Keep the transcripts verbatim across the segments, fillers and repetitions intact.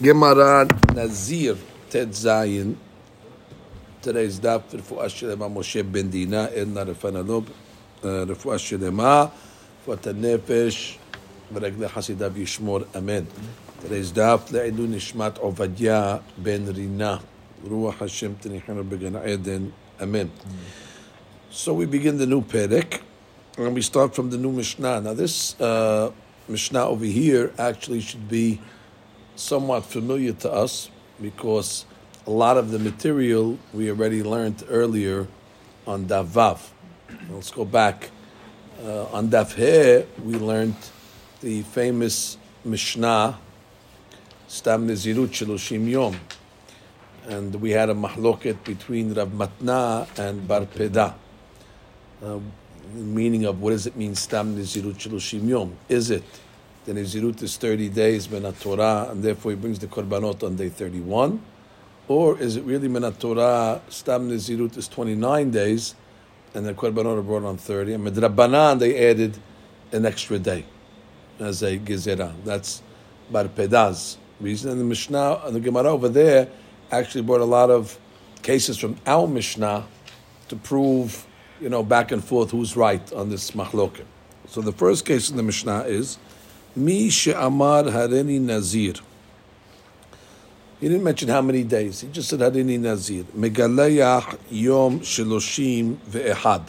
Gemara Nazir Ted Zayin. Today's daf Rfuas Shedema Moshe Bendina Edna Rofan Rfuas Shedema for the Nefesh V'Regle Hasidav Yishmor Amen. Today's daf Le'ilu Nishmat Avadia Ben Rina Ruach Hashem Tanihana Began Eden Amen. So we begin the new perek and we start from the new Mishnah. Now this uh, Mishnah over here actually should be somewhat familiar to us because a lot of the material we already learned earlier on Daf Vav. Let's go back. Uh, on Daf He, we learned the famous Mishnah, Stam Nezirut Shloshim Yom. And we had a mahloket between Rav Matna and Bar Pedat. Uh, the meaning of what does it mean, Stam Nezirut Shloshim Yom? Is it the Nezirut is thirty days, Menat Torah, and therefore he brings the Korbanot on day thirty-one? Or is it really Menat Torah, Stam Nezirut is twenty-nine days, and the Korbanot are brought on thirty? And Medrabanan, they added an extra day as a Gezerah. That's Bar Pedah's reason. And the Mishnah, and the Gemara over there, actually brought a lot of cases from our Mishnah to prove, you know, back and forth who's right on this Machloket. So the first case in the Mishnah is Mi she'amar hareni nazir. He didn't mention how many days. He just said hareni nazir. Megalayach yom sheloshim ve'ehad.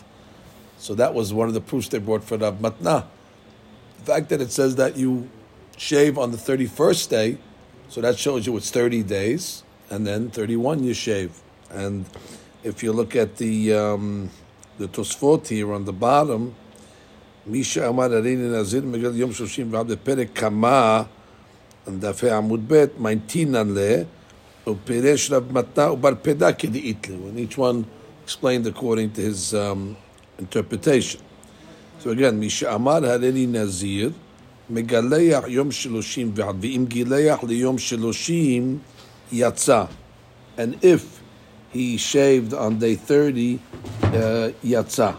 So that was one of the proofs they brought for Rav Matna. The fact that it says that you shave on the thirty-first day, so that shows you it's thirty days, and then thirty-one you shave. And if you look at the um, the Tosfot here on the bottom, Misha Amar Arini Nazir Megal Yom Shoshim V'Abde Perek Kama and Dafei Amud Bet Maintinan Le Uperesh Rav Matna Ubar Pedah Kedi Itlu, and each one explained according to his um, interpretation. So again, Misha Amar Arini Nazir Megalayach Yom Shloshim V'Abde Im Gilayach LeYom Shloshim Yatsa, and if he shaved on day thirty, uh, Yatsa.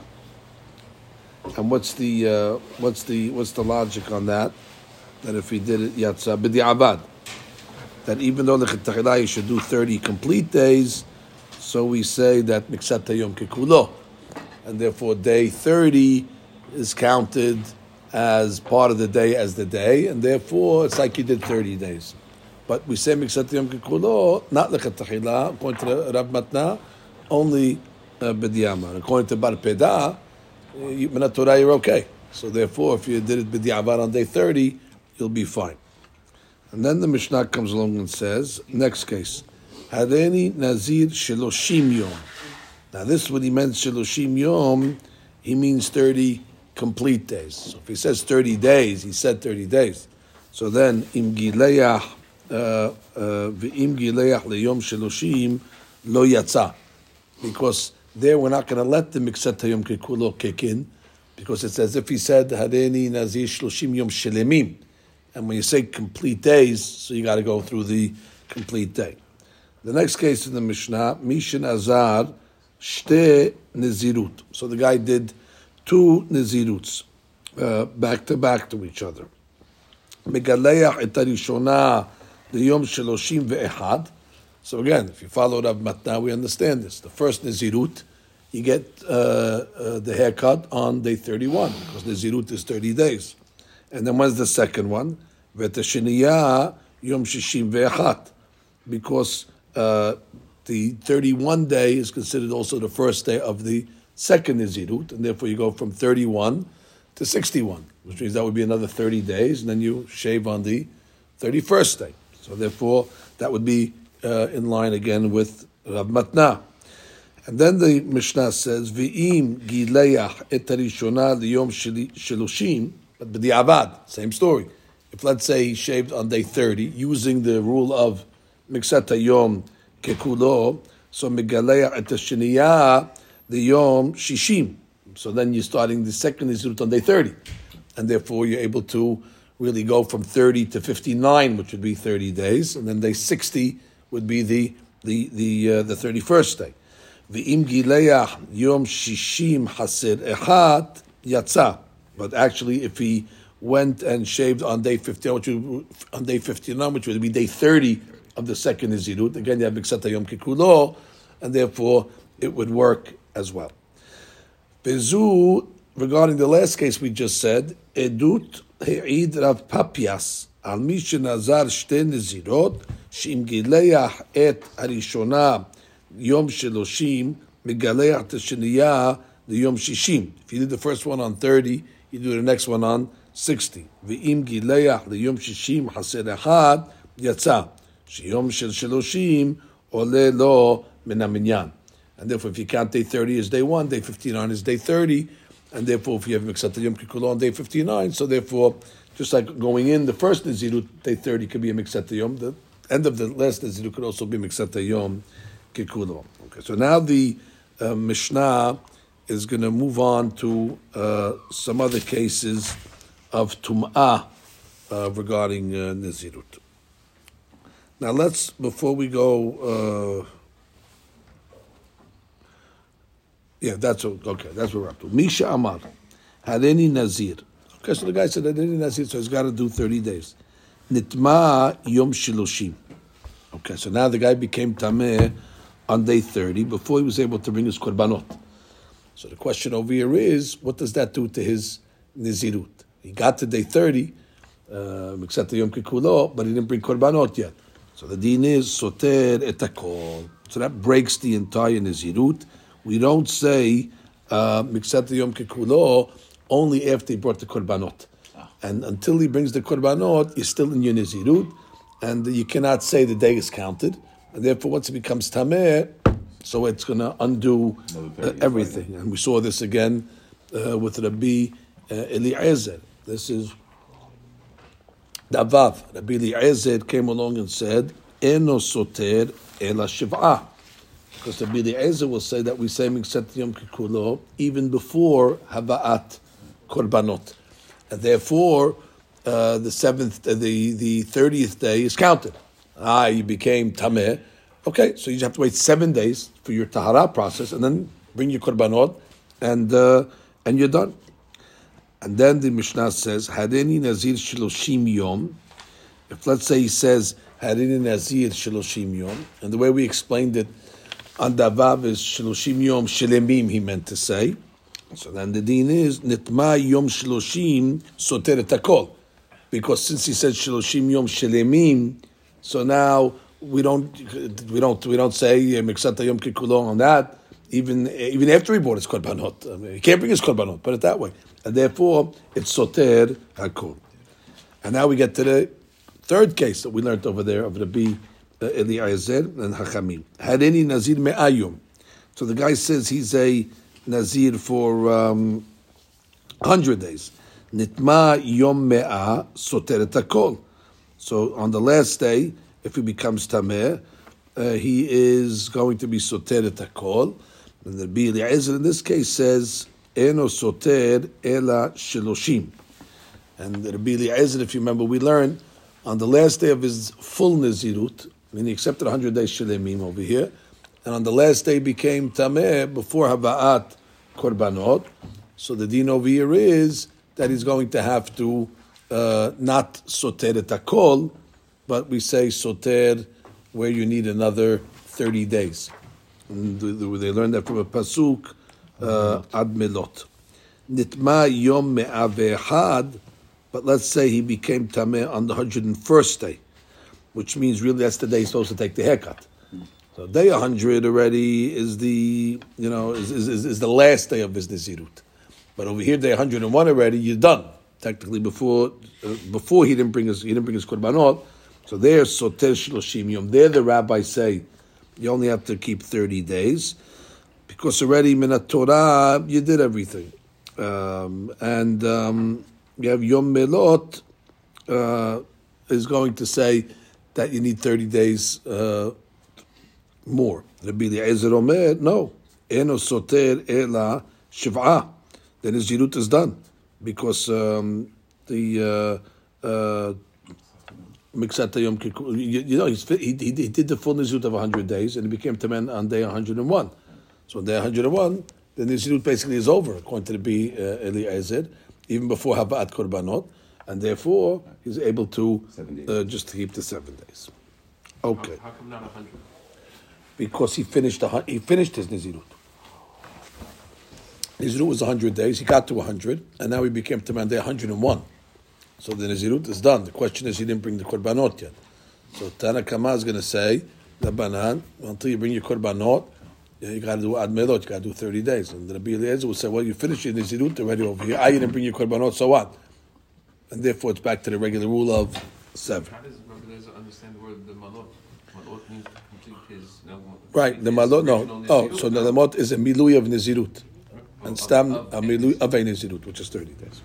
And what's the uh, what's the what's the logic on that? That if he did it yatsa b'di'avad, that even though the chetachila should do thirty complete days, so we say that miksat hayom kekulo, and therefore day thirty is counted as part of the day as the day, and therefore it's like he did thirty days. But we say miksat hayom kekulo, not the chetachila. According to Rav Matna, only uh, b'di'avad. According to Bar Pedah, Menat Torah, you're okay. So therefore, if you did it b'di'avad on day thirty, you'll be fine. And then the Mishnah comes along and says, next case, Hareni Nazir Sheloshim Yom. Now this, when he meant Sheloshim Yom, he means thirty complete days. So if he says thirty days, he said thirty days. So then, Im Gileach V'im Gileach LeYom Sheloshim Lo Yatsa. Because there we're not going to let the miksat hayom kekulo kick in, because it's as if he said hareni nazir shloshim yom shelemim, and when you say complete days, so you got to go through the complete day. The next case in the Mishnah, mishin azar shte nezirut. So the guy did two neziruts uh, back to back to each other. Megaleach et harishona liyom shloshim ve'ehad. So again, if you follow Rav Matna, we understand this. The first Nezirut, you get uh, uh, the haircut on day thirty-one, because Nezirut is thirty days. And then when's the second one? V'tashiniya yom shishim ve'achat. Because uh, the thirty-first day is considered also the first day of the second Nezirut, and therefore you go from thirty-one to sixty-one, which means that would be another thirty days, and then you shave on the thirty-first day. So therefore, that would be Uh, in line again with Rav Matna. And then the Mishnah says, V'im gileach et harishona liyom sheloshim, but b'di'avad, same story. If, let's say, he shaved on day thirty, using the rule of miksat hayom kekulo, so megaleach et hashniya liyom shishim. So then you're starting the second Nezirut on day thirty, and therefore you're able to really go from thirty to fifty-nine, which would be thirty days, and then day sixty would be the the the uh, the thirty-first day. V'im gileach yom shishim haser echad yatsa. But actually, if he went and shaved on day fifty-nine, which would, on day fifty-nine, which would be day thirty of the second Nizirut. Again, you have Miksata Yom Kikulo, and therefore it would work as well. Bezu, regarding the last case we just said, Edut He'id Rav Papias, Al Mishin Azar Shte Nizirot, Shim Gileach Et Arishona, Yom Sheloshim, Megaleach Tesheniyah, the Yom Shishim. If you did the first one on thirty, you do the next one on sixty. Ve'im gileach the Yom Shishim haser echad yatsa sheyom shel sheloshim ole lo min haminyan. And therefore, if you count day thirty as day one, day fifty-nine is day thirty, and therefore, if you have miksat Yom Kikulo on day fifty-nine, so therefore, just like going in the first Nazirut, day thirty could be a miksat Yom. The end of the last Nazirut could also be miksat Yom Kikulo. Okay, so now the uh, Mishnah is going to move on to uh, some other cases of Tum'ah uh, regarding uh, Nazirut. Now let's, before we go, uh, yeah, that's, okay, that's what we're up to. Misha Amar, Hareni Nazir. Okay, so the guy said, Hareni Nazir, so he's got to do thirty days. Nitma Yom Shiloshim. Okay, so now the guy became Tameh on day thirty, before he was able to bring his Korbanot. So the question over here is, what does that do to his Nazirut? He got to day thirty, uh, except the Yom Kikulo, but he didn't bring Korbanot yet. So the din is, Soter etakol. So that breaks the entire Nazirut. We don't say, uh, except the Yom Kikulo, only after he brought the Korbanot. Ah. And until he brings the Korbanot, he's still in your Nazirut, and you cannot say the day is counted. And therefore, once it becomes Tameh, so it's going to undo uh, everything. And we saw this again uh, with Rabbi uh, Eliezer. This is Davav. Rabbi Eliezer came along and said, Eno soter ela shiv'ah. Because Rabbi Eliezer will say that we say Miksat Yom Kikulo even before Haba'at Korbanot. And therefore, uh, the seventh, uh, the, the thirtieth day is counted. Ah, you became Tameh. Okay, so you have to wait seven days for your tahara process, and then bring your korbanot, and uh, and you're done. And then the Mishnah says, "Hareni nazir shiloshim yom." If let's say he says "Hareni nazir shiloshim yom," and the way we explained it on Davav is "shiloshim yom shilemim," he meant to say. So then the din is "Nitma yom shiloshim soter takol," because since he said "shiloshim yom shilemim," so now. We don't, we don't, we don't say miksata yom kikulo on that. Even even after he bought his korbanot, I mean, he can't bring his korbanot. Put it that way, and therefore it's soter hakol. And now we get to the third case that we learned over there of Rabbi Eliezer and Hachamim. Hareni nazir me'ayum. So the guy says he's a nazir for um, hundred days. Nitma yom me'a soter hakol. So on the last day. If he becomes Tameh, uh, he is going to be Soter et Hakol. And the Rabbi Eliezer in this case says, Eno Soter Ela Shiloshim. And the Rabbi Eliezer, if you remember, we learned on the last day of his full Nazirut, I mean, he accepted one hundred days Shilemim over here, and on the last day became Tameh before Hava'at Korbanot. So the din over here is that he's going to have to uh, not Soter et Hakol, but we say soter where you need another thirty days. And they learned that from a pasuk ad melot. Nitma yom me'avehad, but let's say he became tameh on the hundred and first day, which means really that's the day he's supposed to take the haircut. So day a hundred already is the you know is, is is the last day of his nazirut. But over here day a hundred and one already you're done technically before uh, before he didn't bring his he didn't bring his korbanot. So there, soter shloshim yom. There, the rabbis say you only have to keep thirty days because already minat Torah you did everything, um, and um, you have yom melot uh, is going to say that you need thirty days uh, more. Rabbi Eliezer Omer, no, eno soter ela shiv'ah. Then his zirut is done because um, the. Uh, uh, Miksata Yom Kikulo. You know, he's, he, he, he did the full Nizirut of one hundred days and he became Tamen on day one hundred one. So on day one hundred one, the Nizirut basically is over, according to the B. Uh, Eliezer, even before Haba'at Korbanot. and therefore he's able to uh, just keep the seven days. Okay. How, how come not a hundred? Because he finished a, he finished his Nazirut. Nazirut was a hundred days. He got to a hundred, and now he became to Monday a hundred and one. So the Nazirut is done. The question is, he didn't bring the korbanot yet. So Tana Kama is going to say, the banan, until you bring your korbanot, you got to do ad melot. You got to do thirty days. And Rabbi Eliezer will say, well, you finished your Nazirut already over here. I didn't bring your korbanot, so what? And therefore, it's back to the regular rule of seven. How does Rabbi Eliezer understand the word the malot? Malot means complete his. No, right, the malot. No, oh, so the malot is a milui of Nazirut, and stam a milui of a Nazirut, which is thirty days.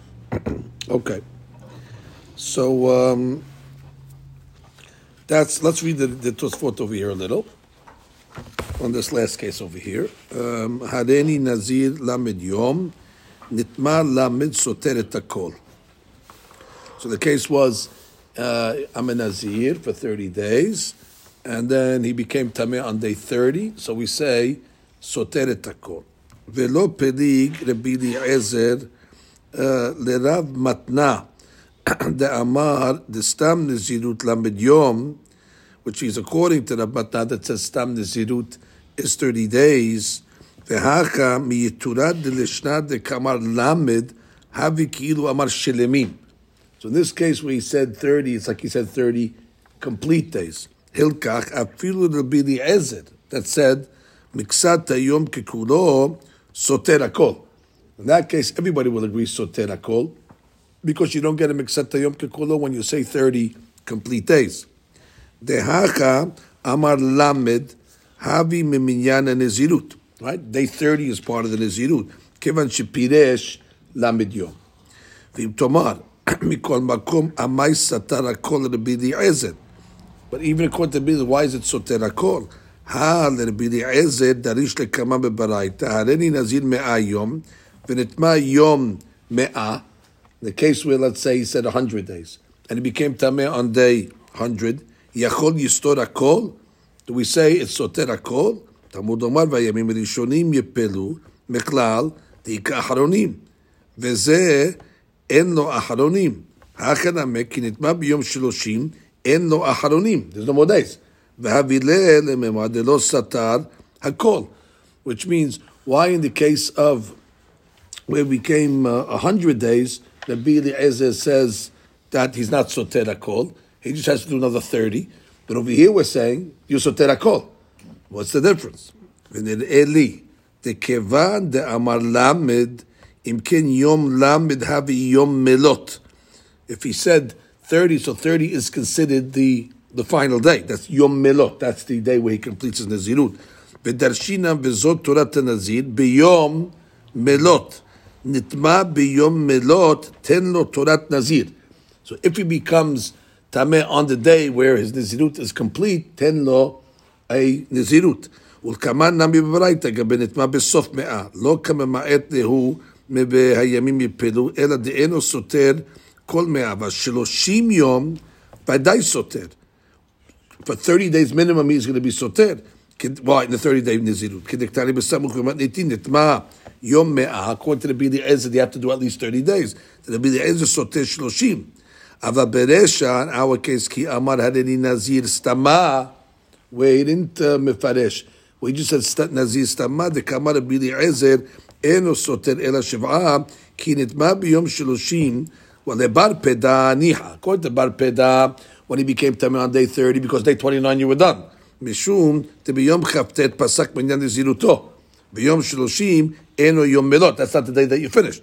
Okay. So um, that's let's read the, the Tosfot over here a little on this last case over here. Hareni Nazir Lamed Yom Nitma Lamed Soter Et Hakol. So the case was uh, I'm a Nazir for thirty days, and then he became Tameh on day thirty. So we say Soter Et Hakol. Velo Pelig Rabbi Eliezer LeRav Matna. The Amar, the Stam Nazirut Lamed Yom, which is according to Rav Matna that says Stam Nazirut is thirty days. Vehacha miyiturad delishna de kamar lamed havi kilu amar shelemim. So in this case, where he said thirty, it's like he said thirty complete days. Hilkach afilu rabbi Eliezer that said miksat hayom kekulo soter hakol. In that case, everybody will agree soter hakol. Because you don't get a miksat yom kekulo when you say thirty complete days. Dehacha amar lamed havi miminyan nezirut. Right, day thirty is part of the nezirut. Kevan shepiresh lamed yom. V'imtomar mikol makom amay satar hakol Rabbi Eliezer. But even according to Rabbi Eliezer, why is it soter hakol? Ha Rabbi Eliezer darish lekama bebaraita hareni nazir me'a yom v'nitma yom me'a. The case where, let's say, he said one hundred days, and he became Tameh on day one hundred, Yachol Yistor Hakol, do we say it's Soter Hakol? Talmud Omar v'yamim rishonim yepelu, meklal, deika acharonim, v'zeh en lo acharonim, ha'chanameh ki nitma b'yom shloshim, en lo acharonim, there's no more days, v'havileh lemema de lo satar hakol, which means, why in the case of where we came uh, one hundred days, Rabbi Eliezer says that he's not soter hakol. He just has to do another thirty. But over here we're saying, you soter hakol. What's the difference? Eli, the kevan de amar lamed, imken yom lamed havi yom melot. If he said thirty, so thirty is considered the, the final day. That's yom melot. That's the day where he completes his nazirut. V'darshina v'zot torat nazir b'yom melot. Nitma biyom melot ten lo torat nazir. So if he becomes tameh on the day where his nazirut is complete, ten lo a nazirut. Ulkaman nami b'varaita gaben nitma b'sof me'a lo kamema'et lehu mebehayamim yipelu ela de'eno soter kol me'a v'shloshim yom v'day soter. For thirty days minimum, he's going to be soter. Why in the thirty day nazirut? Kedektani b'samuch v'matnitin nitma. Yom me'ah, according to Rabbi Eliezer, you have to do at least thirty days. Rabbi Eliezer soter shloshim. Ava beresha, in our case, ki amar hareni nazir stama, where he didn't mefaresh. We just said nazir stama, the kamar Rabbi Eliezer, eno soter ela shiv'ah, ki nitma biyom shloshim, well, the Bar Pedat niha. According to Bar Pedat, when he became tameh on day thirty, because day twenty-nine you were done. Mishum, te biyom chavtet pasak minyan naziruto. Biyom shloshim, eno yom melot. That's not the day that you finished.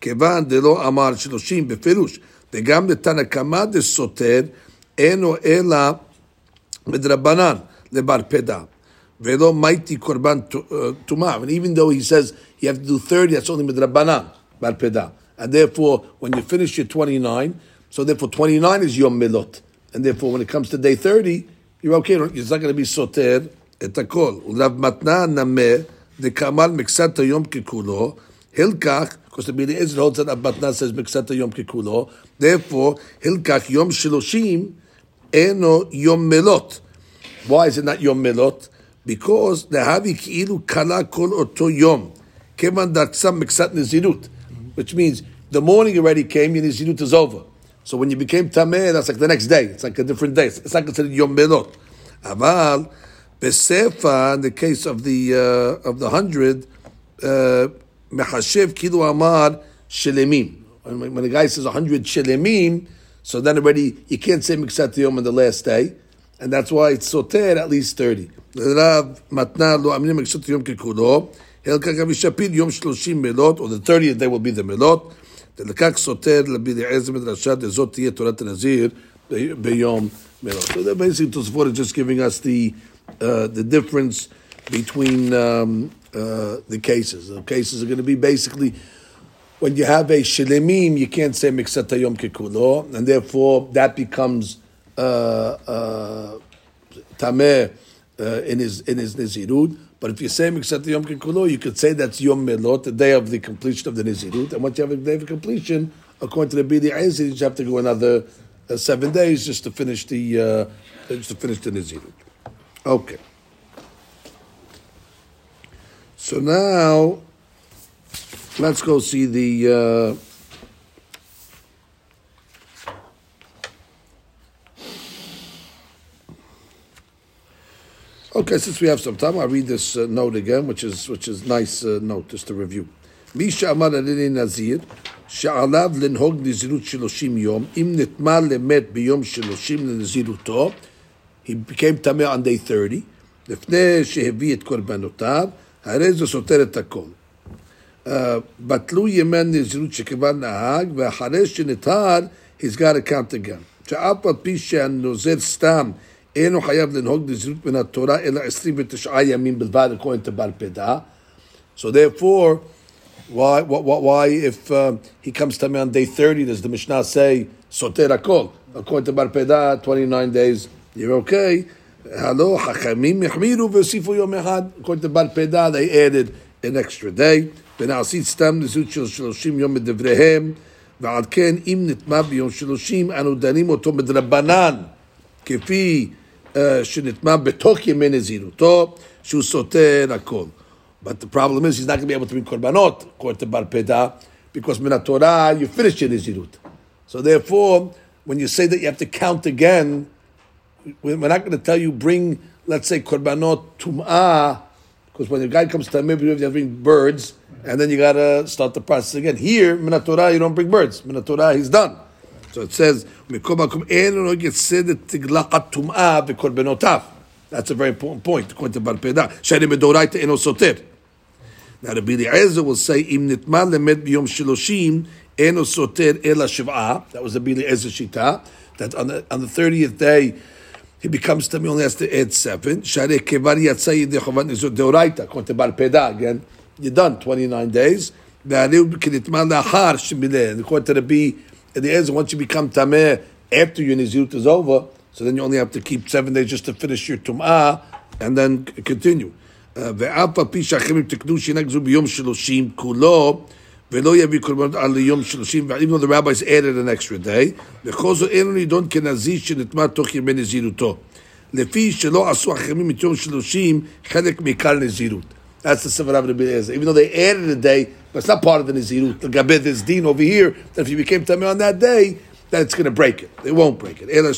Kevan delo amar shloshim beferush. Vegam letana kama de soter eno ela medrabanan lebar peda. Velo mighty korban tumav. And even though he says you have to do thirty, that's only medrabanan bar peda. And therefore, when you finish your twenty-nine, so therefore twenty-nine is yom melot. And therefore, when it comes to day thirty, you're okay. It's not going to be soter et hakol. Ulav matna nameh. The Kamal Miksata Yom Kikulo, Hilkach, because the Bili Ezra holds that Abbatna says Miksata Yom Kikulo, therefore, Hilkach Yom Shiloshim, Eno Yom Melot. Why is it not Yom Melot? Because the Havi Ki'ilu Kala Kol Oto Yom, Keman Daksam Miksat Nizirut, which means the morning already came, your Nizirut is over. So when you became Tameh, that's like the next day. It's like a different day. It's not considered Yom Benot. Aval, Besefa, in the case of the uh, of the hundred, Mechashev Kilu Amar Shelemim. When a guy says one hundred Shelemim, so then already you can't say Miksat Yom on the last day. And that's why it's Soter at least thirty. Rav Matna lo amnim Miksat Yom kekulo. Helka Kavishapid Yom Shloshim Melot, or the thirtieth day will be the Melot. Telkak Soter Rabbi Eliezer Midrashah Dezot Tiyeh Torat Nazir Beyom Melot. So they're basically Tosfot is just giving us the uh, the difference between um, uh, the cases. The cases are going to be basically. When you have a shilemim, you can't say miksata yom kekulo, and therefore that becomes uh, uh, tameh uh, in his in his nizirut. But if you say miksata yom kekulo, you could say that's yom melot, the day of the completion of the nizirut. And once you have a day of completion, according to the Bidi Ezir, you have to go another uh, seven days just to finish the uh, just to finish the nizirut. Okay. So now. Let's go see the uh, Okay, since we have some time, I'll read this uh, note again, which is which is nice uh, note, just to review. Misha Amar Alini Nazir, Sha'alav Linhog Nizirut Shiloshim Yom, Im Nitmar Lemet Biyom Shiloshim Niziruto, he became Tameh on day thirty. Lefne Shehevi et Korbanotav, Harez Soter et Hakol. Uh, he's got to count again. According to Bar Pedat. So therefore, why, why, why if um, he comes to me on day thirty, does the Mishnah say soter hakol? According to Bar Pedat, twenty-nine days, you're okay. Hello, Hachamim mechmiru v'sifu yom echad. According to Bar Pedat, they added an extra day. ונעשית סתם נזירות של שלושים יום מדבריהם, ועל כן אם נטמע ביום שלושים, אנו דנים אותו מדרבנן, כפי שנטמע בתוך ימי נזירותו, שהוא סותר הכל. But the problem is, he's not going to be able to bring korbanot, according to Bar Pedat, because min haTorah, you finish your nizirut. So therefore, when you say that you have to count again, we're not going to tell you bring, let's say, korbanot tum'ah, because when the guy comes to maybe you have to bring birds, and then you got to start the process again. Here, min haTorah, you don't bring birds. Min haTorah, he's done. So it says, that's a very important point. According to Bar Pedat, now Rabbi Eliezer will say, that was the Rabbi Eliezer shita, that on the, on the thirtieth day, he becomes Tameh, only has to add seven. According to Bar Pedat again, you're done, twenty-nine days. According to the at the end, once you become Tameh, after your Nizirut is over, so then you only have to keep seven days just to finish your Tum'ah, and then continue. Even though the rabbis added an extra day, that's the sefer of Rabbi Eliezer. Even though they added a day, but it's not part of the Nizirut. The Gabed is Din over here, that if you became Tameh on that day, then it's going to break it. They won't break it. All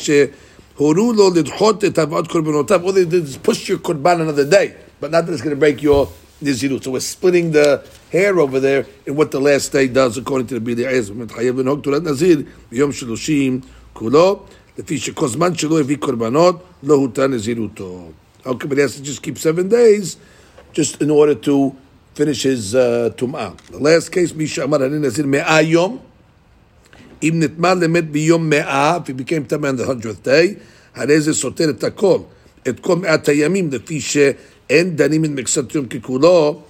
they did is push your Qurban another day, but not that it's going to break your Nizirut. So we're splitting the hair over there in what the last day does according to the Rabbi Eliezer. Okay, but he has to just keep seven days just in order to finish his uh, Tum'ah. The last case, Misha Amar Hanin Nazir Me'a Yom, Im Nitmar Lemet Biyom Me'a, if he became Tameh on the hundredth day, Hareze Soter Et Hakol, Et Kol Me'at Hayamim, Lefi She'en Danim In Miksat Yom Kekulo,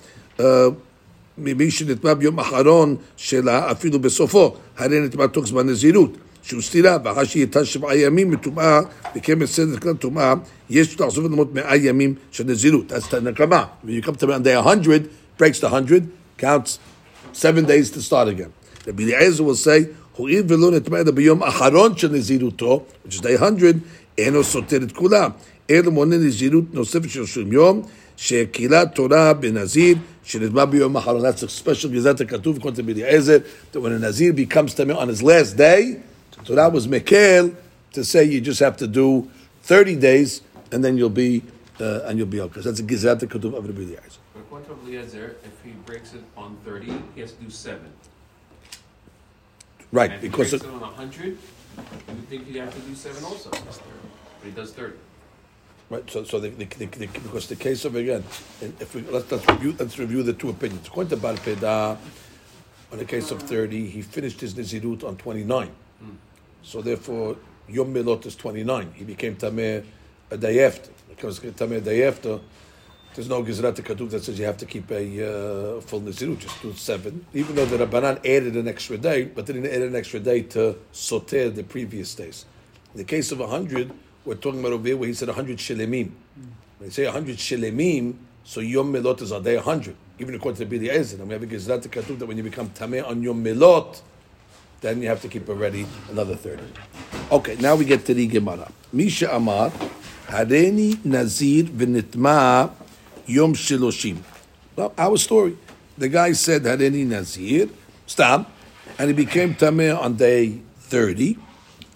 Mimi Shenitmar Biyom Acharon Shela, Afilu Besofo, Harei Nitmar Tok Zman Nezirut, Shehu Stira, V'Hashi Yitah Shev'a Yamim Mitum'ah, V'Kem Esed Klan Tum'ah, Yesh Ta'zov Lemot Me'a Yamim Shel Nezirut. That's the Nakama. When you come to on day one hundred, breaks the one hundred, counts seven days to start again. Rabbi Eliezer will say, Hu'ir V'lo Nitma'ed Biyom Acharon Shel Neziruto, which is day one hundred, Eno Soteret Kulam, El Monen Nezirut Nosef Shel Shum Yom, She'Kilat Torah B'Nazir, that's a special Gezat HaKatuv, according to Rabbi Eliezer, that when a Nazir becomes Tameh on his last day, So that was Mekel, to say you just have to do thirty days and then you'll be uh, and you'll be okay. So that's a Gezerah Ketuvah of Rabbi Eliezer. According to Rabbi Eliezer, if he breaks it on thirty, he has to do seven. Right, and because if he breaks it on one hundred, you would think he'd have to do seven also. But he does thirty. Right, so so the, the, the, the, because the case of, again, if we let's let's review, let's review the two opinions. According to Bar Pedat, on the case of thirty, he finished his Nazirut on twenty-nine. Hmm. So therefore, Yom Milot is twenty-nine. He became Tameh a day after. Because Tameh a day after, there's no Gezerah Ketuvah that says you have to keep a uh, full Nazirut, just do seven. Even though the Rabbanan added an extra day, but they didn't add an extra day to soter the previous days. In the case of one hundred, we're talking about over here where he said one hundred shelemim. When you say one hundred shelemim, so Yom Milot is on day one hundred, even according to the Bili Ezer. And we have a Gezerah Ketuvah that when you become Tameh on Yom Milot, then you have to keep already another thirty. Okay, now we get to the Gemara. Misha Amar, Hareni Nazir v'nitma Yom Shiloshim. Well, our story. The guy said, Hareni Nazir, stam, and he became Tameh on day thirty.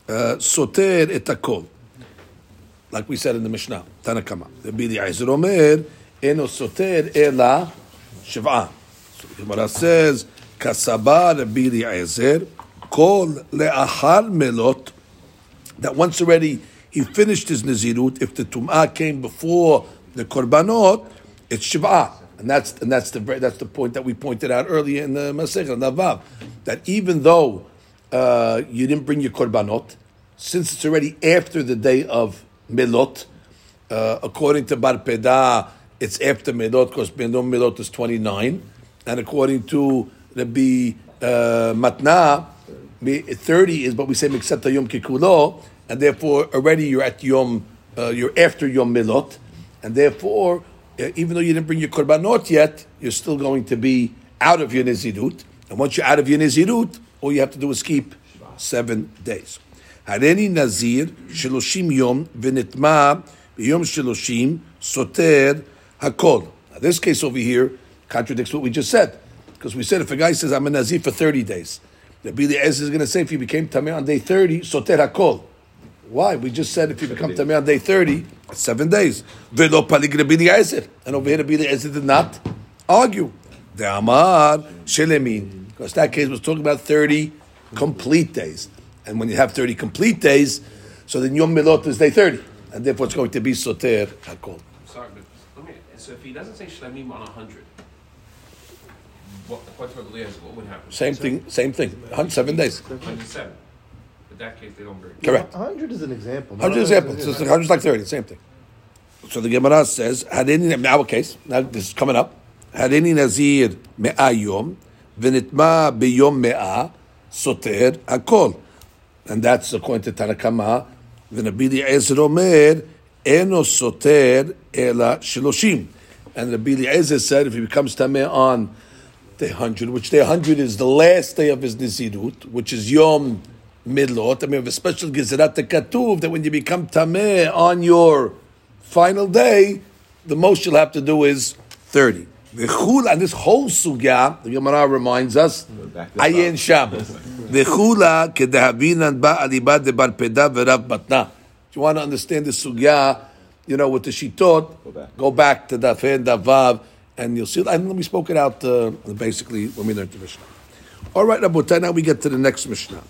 Soter et hakol. Like we said in the Mishnah, Tanakama. The Bili Ezer Omer, Eno Soter Ela Shiv'ah. So the Gemara says, Kasaba Rabbi Eliezer, Kol le'achar melot, that once already he finished his nazirut, if the tum'ah came before the korbanot, it's shiv'ah, and that's and that's the that's the point that we pointed out earlier in the Masechah Navav, that even though uh, you didn't bring your korbanot, since it's already after the day of melot, uh, according to Bar Pedah, it's after melot because melot is twenty nine, and according to Rabbi uh, Matna, thirty is what we say miksata yom kikulo, and therefore already you're at yom, uh, you're after yom milot, and therefore uh, even though you didn't bring your korbanot yet, you're still going to be out of your nezirut. And once you're out of your nezirut, all you have to do is keep seven days. Hareni nazir shiloshim yom v'nitma yom shiloshim soter hakol. Now this case over here contradicts what we just said. Because we said if a guy says, I'm a Nazir for thirty days, the Bili Ezer is going to say if he became Tameh on day thirty, Soter HaKol. Why? We just said if you become Tameh on day thirty, it's seven days. Velo palig Bili Ezer. And over here the Bili Ezer did not argue. The Amar Shelemin. Because that case was talking about thirty complete days. And when you have thirty complete days, so then Yom Milot is day thirty. And therefore it's going to be Soter HaKol. Sorry, but let me, so if he doesn't say Shlemim on one hundred, What, what would happen? Same seven. thing, same thing. Seven days. one hundred seven. In that case, they don't break. Correct. one hundred is an example. one hundred is an example. So one hundred is like thirty, same thing. So the Gemara says, Hareni, in our case, now this is coming up, Hareni Nazir me'a yom, v'nitma b'yom me'a, soter hakol. And that's according to Tanakama, v'nabi li'ezer omer, eno soter ela shiloshim. And the Bili Ezer said, if he becomes Tameh on Day one hundred, which day one hundred is the last day of his Nizirut, which is Yom Milot. I mean, we have a special Gezerah Ketuvah that when you become Tameh on your final day, the most you'll have to do is thirty. V'chula, and this whole sugya, the Gemara reminds us, Ayin Shabbos. V'chula kedahavinan ba'alibad de Bar Pedah ve'Rav Matna. If you want to understand the sugya, you know, with the Shitot, go back to Daf Ein Daf Vav. And you'll see, and we spoke it out uh, basically when we learned the Mishnah. All right, Rabotai, now we get to the next Mishnah.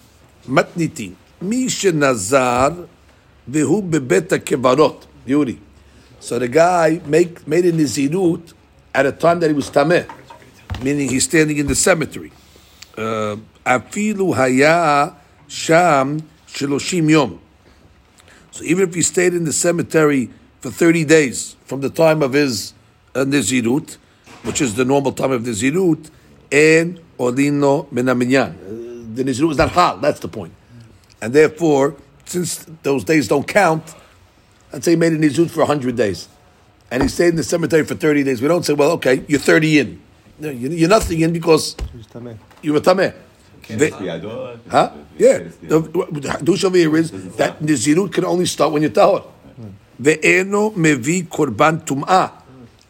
Matniti. Mi shenazar v'hu bebeta kevarot. Beauty. So the guy make, made a nizirut at a time that he was tameh, meaning he's standing in the cemetery. Afilu haya sham shiloshim yom. So even if he stayed in the cemetery for thirty days from the time of his Nizirut, which is the normal time of Nizirut, and Olino Menaminyan. The Nizirut is not hal, that's the point. And therefore, since those days don't count, let's say he made a Nizirut for one hundred days, and he stayed in the cemetery for thirty days. We don't say, well, okay, you're thirty in. No, you're nothing in because you were Tameh. Huh? Yeah. The Dush over here is that Nizirut can only start when you're Tahor. Ve'eno mevi korban tum'ah.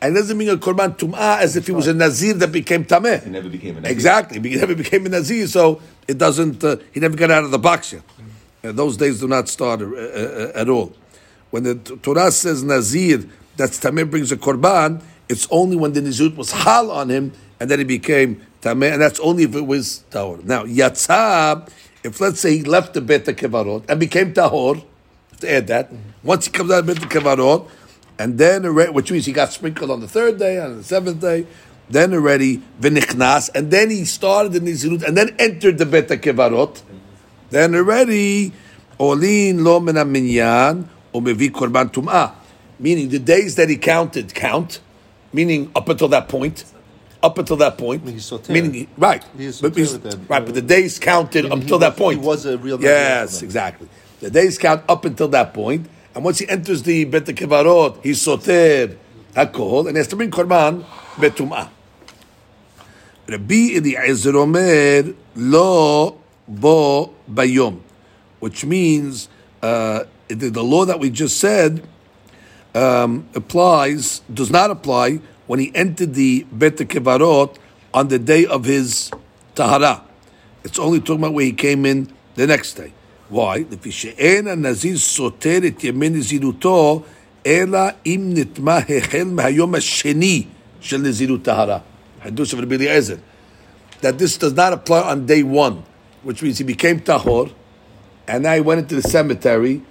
And it doesn't mean a korban tum'ah as if he was a nazir that became tameh. He never became a nazir. Exactly, he never became a nazir, so it doesn't. Uh, he never got out of the box yet. Uh, those days do not start uh, uh, at all. When the Torah says Nazir, that's Tameh brings a Korban, it's only when the Nizut was Hal on him, and then he became Tameh, and that's only if it was Tahor. Now, Yatzah, if let's say he left the Beit HaKevarot and became Tahor, to add that, once he comes out of Beit HaKevarot, and then, which means he got sprinkled on the third day, on the seventh day, then already V'nichnas, and then he started the Nizirut, and then entered the Beit HaKevarot, then already Olin lo mena minyan umevi korban tum'ah, meaning the days that he counted count, meaning up until that point, up until that point, meaning he, right, he but right, but the days counted up until that point. He was a real yes, exactly. The days count up until that point, and once he enters the Beit HaKevarot, he soter hakol, and he has to bring korban betum'ah. Rabbi Eliezer omer lo bo bayom, which means uh, the, the law that we just said um, applies, does not apply when he entered the Beit HaKevarot on the day of his tahara. It's only talking about where he came in the next day. Why? That this does not apply on day one, which means he became tahor, and now he went into the cemetery.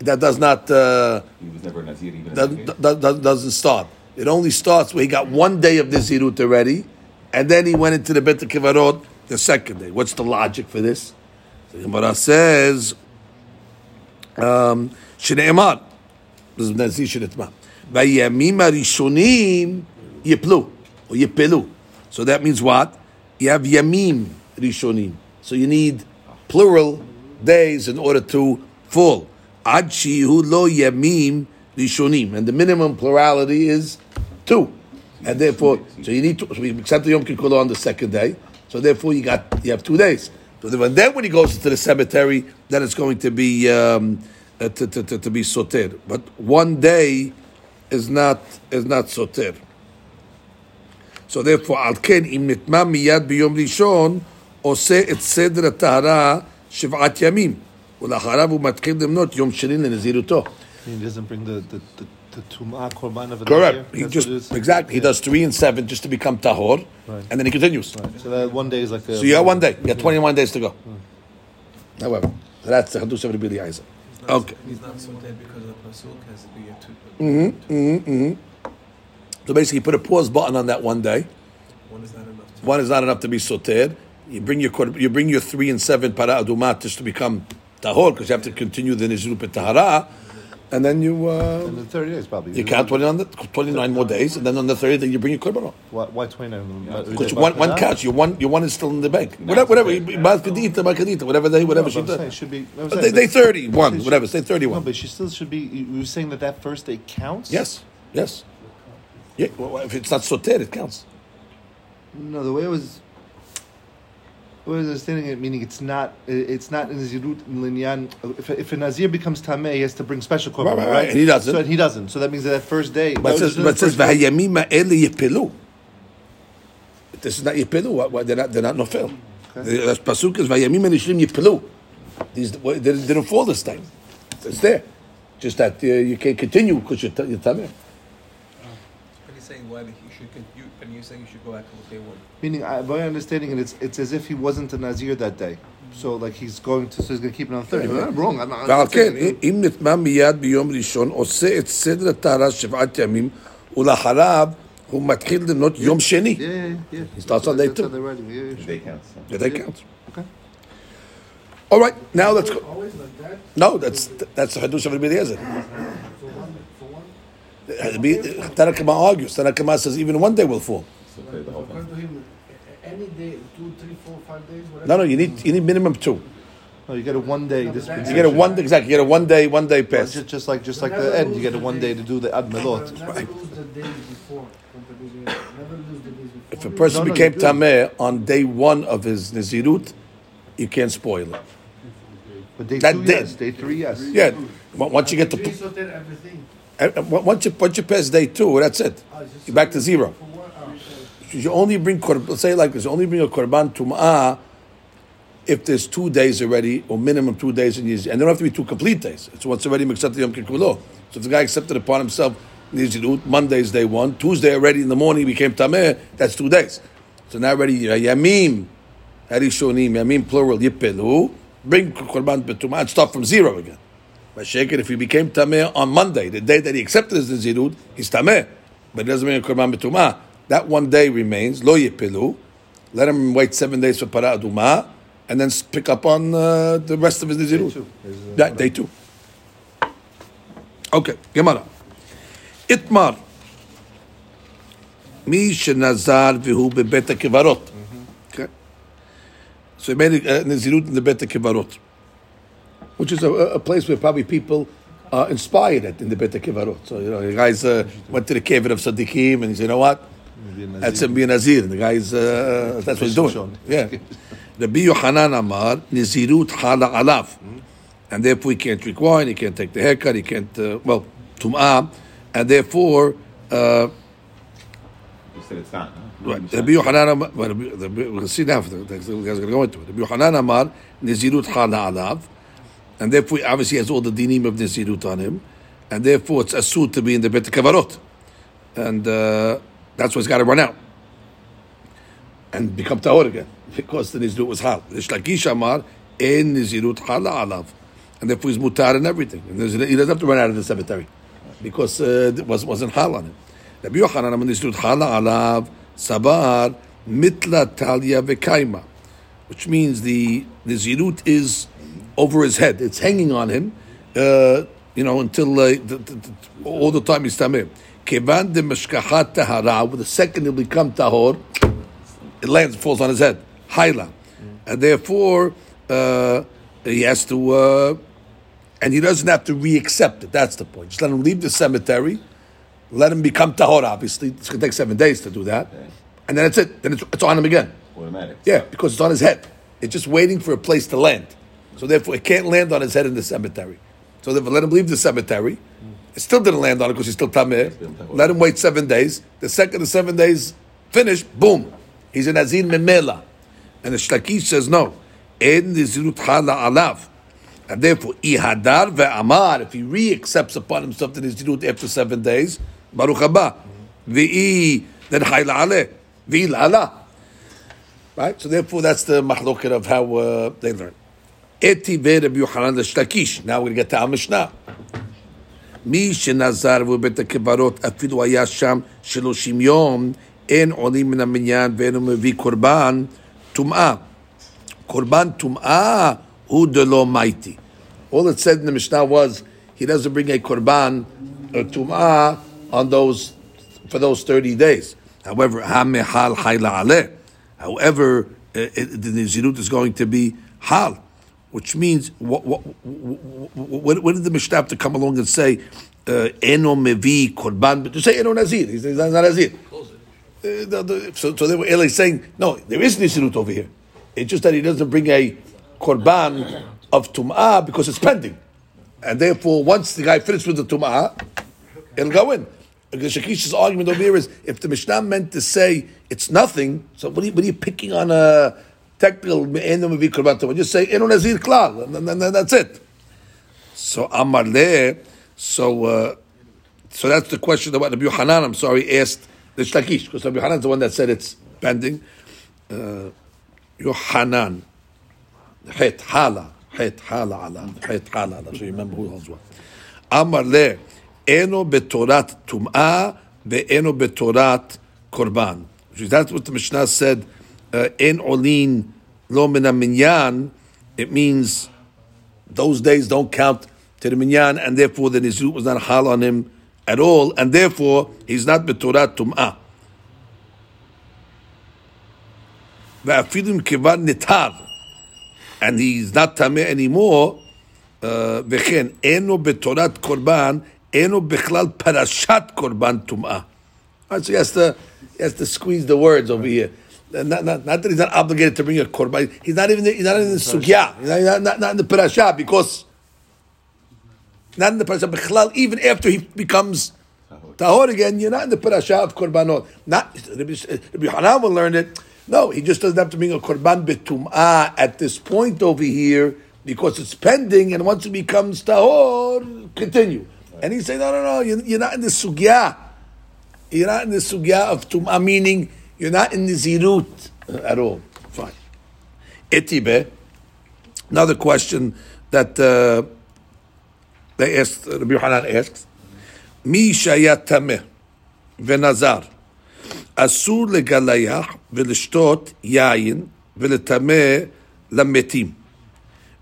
That does not uh, he was never Nazir, even that, that, that doesn't start. It only starts where he got one day of Nazirut already, and then he went into the Beit HaKevarot the second day. What's the logic for this? The Gemara says, Shneimar, this is Nazir Shnetma, Vayamim Rishonim Yiplu or Yipelu. So that means what? You have Yamim Rishonim. So you need plural days in order to fall. Ad shihu lo yamim rishonim, and the minimum plurality is two, and therefore, so you need to. So we accept the Yom Kippur on the second day. So therefore, you got you have two days. So then, when he goes into the cemetery, then it's going to be um, to, to, to, to be soter. But one day is not is not soter. So therefore, al ken im nitma miyad biyom rishon. Oseh et seder tahara shivat yamim u'lacharav u'matchil demnot yom sheni leneziruto. He doesn't bring the the the, the tumah korban of the correct. Nazir. He That's just exactly. Yeah. He does three and seven just to become tahor, right. And then he continues. Right. So that one day is like a, so you have one day. You have twenty-one days to go. Hmm. However, that's the hadush of Rabbi Eliezer. Okay. He's not soter because the pasuk has to be a two. Mm-hmm. Mm-hmm. Mm-hmm. So basically, put a pause button on that one day. One is not enough. To one is not enough to be soter. You bring your you bring your three and seven para adumat just to become tahor because you have to continue the nizirut tahara, and then you uh, and the thirty days probably you, you count twenty on the twenty nine more days, and then on the thirty day you bring your korban. Why, why twenty nine? Yeah. Because one one counts. Your one your one is still in the bank. No, whatever whatever makadita whatever they whatever no, she does. Saying, should be saying, they, they thirty one should, whatever say thirty one. No, but she still should be. You were saying that that first day counts. Yes yes. Yeah. Well, if it's not soter, it counts. No, the way it was. We're understanding it, meaning it's not it's not in Zirut Linyan. If, if a Nazir becomes Tameh, he has to bring special korban, right, right, right? And he doesn't. So he doesn't. So that means that, that first day. But no, it says Vahayamima Eli Yepelu. This is not Yepelu. They're not they're not no fail. Okay. That's pasuk is Vahayamima Nishlim Yepelu. These they didn't fall this time. It's there, just that uh, you can't continue because you're, you're Tameh. Saying why he should continue, and you're saying you should go back to day one. Meaning, I, by understanding it, it's it's as if he wasn't a Nazir that day. So, like he's going to, so he's going to keep it on thirty. I'm not wrong. I'm not. Yeah, yeah. He starts on day two. They count. Yeah, they count. Okay. All right. Now let's go. Always like that. No, that's that's the hadush of Rabbi Eliezer. Tanakh argues. Tanakh says even one day will fall. Any day, two, three, four, five days. No, no, you need you need minimum two. No, you get a one day. Dispensation. You get a one exactly. You get a one day, one day pass. Just, just like just like never the end, you get a one day to do the admelot. Right. If a person no, no, became tameh on day one of his nazirut, you can't spoil it. But day that two, day, yes. Day three, yes. Yeah. Once you get the everything. Once you, once you pass day two, that's it. You're back to zero. You only bring, say like this, you only bring a korban tum'ah if there's two days already, or minimum two days in Yizid. And there don't have to be two complete days. It's what's already accepted Yom Kippur. So if the guy accepted upon himself Yizidut, Monday's day one, Tuesday already in the morning became Tameh, that's two days. So now already, Yamim, Harishonim, Yamim plural, Yipilu, bring Korban Betumah and start from zero again. But Sheker, if he became Tameh on Monday, the day that he accepted his Yizidut, he's Tameh. But it doesn't mean Korban Betumah. That one day remains, Lo Yipilu. Let him wait seven days for Parah Adumah, and then pick up on uh, the rest of his Nazirut. Yeah, day two. Okay, Gemara. Itmar. Mi shenazar vihu bebeta kivarot. Okay. So he made a Nazirut in the Beta Kivarot, which is a, a place where probably people are inspired at in the Beta Kivarot. So, you know, the guys uh, went to the cave of Sadiqim and he said, you know what? That's him being Nazir. The guy's, uh, that's what he's doing. Yeah. Rabbi Yochanan Amar, Nazirut Hala Alaf. And therefore he can't drink wine, he can't take the haircut, he can't, uh, well, Tum'ah. And therefore, uh, you said it's not, huh? Right. Rabbi Yochanan Amar, we'll see now, the guys are going to go into it. Rabbi Yochanan Amar, Nazirut Hala Alaf. And therefore, he obviously has all the dinim of Nazirut on him. And therefore, it's asur to be in the Bet HaKavarot. And uh, that's what's got to run out and become tahor again, because the nizirut was hal. Reish Lakish Amar en nizirut hala alav, and therefore he's mutar and everything. And he doesn't have to run out of the cemetery because uh, it was wasn't hal on him. Rabbi Yochanan nizirut hala alav sabar mitla talia vekaima, which means the nizirut is over his head; it's hanging on him, uh, you know, until uh, the, the, the, all the time he's tameh. Kevan de meshkachat tahara, with the second he'll become tahor, it lands, falls on his head. Haila. And therefore, uh, he has to, uh, and he doesn't have to re-accept it. That's the point. Just let him leave the cemetery, let him become tahor, obviously. It's going to take seven days to do that. Okay. And then that's it. Then it's, it's on him again. Automatic. Yeah, because it's on his head. It's just waiting for a place to land. So therefore, it can't land on his head in the cemetery. So therefore, let him leave the cemetery. It still didn't land on it because he's still tameh. Let him wait seven days. The second of seven days finished, boom. He's an Nazir memela. And the Shlakish says no. En nizirut hala alav. And therefore, ihadar ve'amar, if he re-accepts upon himself the nizirut after seven days, baruch haba. Ve'i, then hayla ale. Ve'i la'ala. Right? So therefore, that's the mahloket of how uh, they learn. Eti ve'Rabbi Yochanan l'Shlakish. Now we're going to get to our Mishnah. Mi shenazar ve'bet ha'kevarot afilu haya sham shloshim yom en olim min ha'minyan ve'enu mevi korban tum'ah. Korban tum'ah hu delo maiti. All it said in the Mishnah was he doesn't bring a korban or tum'ah on those for those thirty days. However, ha'mehal hayla aleh. However, it, the nizirut is going to be hal. Which means, what, what, what, what did the Mishnah have to come along and say, Eno mevi korban, but to say Eno Nazir, he's not Nazir. Uh, the, the, so, so they were Eli saying, no, there is Nizirut over here. It's just that he doesn't bring a korban of Tum'ah because it's pending. And therefore, once the guy finishes with the Tum'ah, it'll go in. The Shakish's argument over here is, if the Mishnah meant to say it's nothing, so what are you, what are you picking on a... Technical, just say Eno Nazir klal, and that's it. So Amar le, so uh, so that's the question that Rabbi Yochanan, I'm sorry, asked the Shlakish, because Rabbi Yochanan is the one that said it's pending. Uh, Yochanan, het hala, het hala ala, het hala ala. So you remember who holds what. Amar le, Eno betorat tum'ah, ve'eno betorat korban. That's what the Mishnah said. En olin lo min minyan, it means those days don't count to the minyan, and therefore the nizirut was not hal on him at all, and therefore he's not betorat tum'ah. Ve'afilim kivan nitar, and he's not tameh anymore. Vechen eno betorat korban, eno bechlal parashat korban tum'ah. So he has to he has to squeeze the words over here. Not, not, not that he's not obligated to bring a korban. He's not even. He's not in the sugya. He's not, not, not in the parasha because not in the parasha. Bichlal, even after he becomes tahor again, you're not in the parasha of korbanot. Not Rabbi Hanan will learn it. No, he just doesn't have to bring a korban betum'ah at this point over here because it's pending, and once it becomes tahor, continue. And he said, no, no, no, you're not in the sugya. You're not in the sugya of tum'ah, meaning you're not in the zirut at all. Fine. Etibe, another question that uh, they asked, Rabbi Yochanan asks, Mi shaya tameh v'nazar asur legalayach v'lishtot yayin v'letameh lametim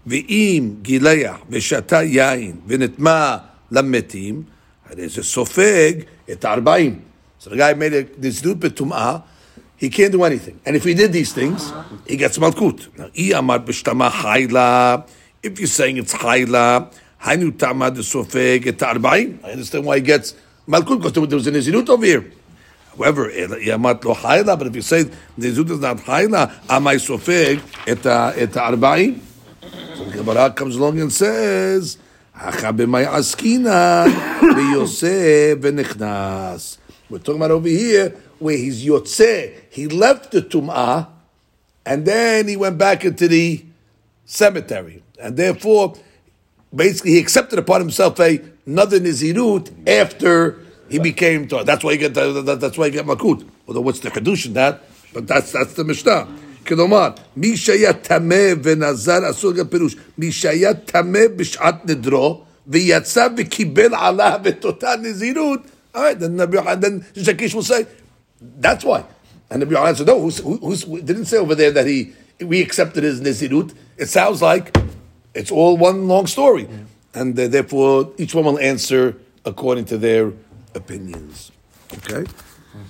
v'im gilayach v'shata yayin v'nitma lametim. There's a sofeg et arbaim. So the guy made a nizdut betum'ah. He can't do anything. And if he did these things, he gets malkut. Now, I amar b'shtama chayla. If you're saying it's chayla, hainu tama de sofeg et arbaim. I understand why he gets malkut, because there was a nizdut over here. However, I amar lo chayla. But if you say nizdut is not chayla, amai sofeg et arbaim. So the Gemara comes along and says, we're talking about over here where he's Yotze. He left the Tum'ah and then he went back into the cemetery. And therefore, basically, he accepted upon himself a, another Nizirut after he became Torah. That's why you get that, that's why you get Makut. Although, what's the Kiddush in that? But that's that's the Mishnah. כלומר, מי שהיה תמה ונזר אסור גם פירוש, מי שהיה תמה בשעת נדרו, ויצא וקיבל עליו את אותה נזירות, then Reish Lakish will say, that's why. And Rabbi Yochanan said, no, who's, who's, didn't say over there that he, we accepted his nizirut. It sounds like it's all one long story. Yeah. And uh, therefore, each one will answer according to their opinions. Okay?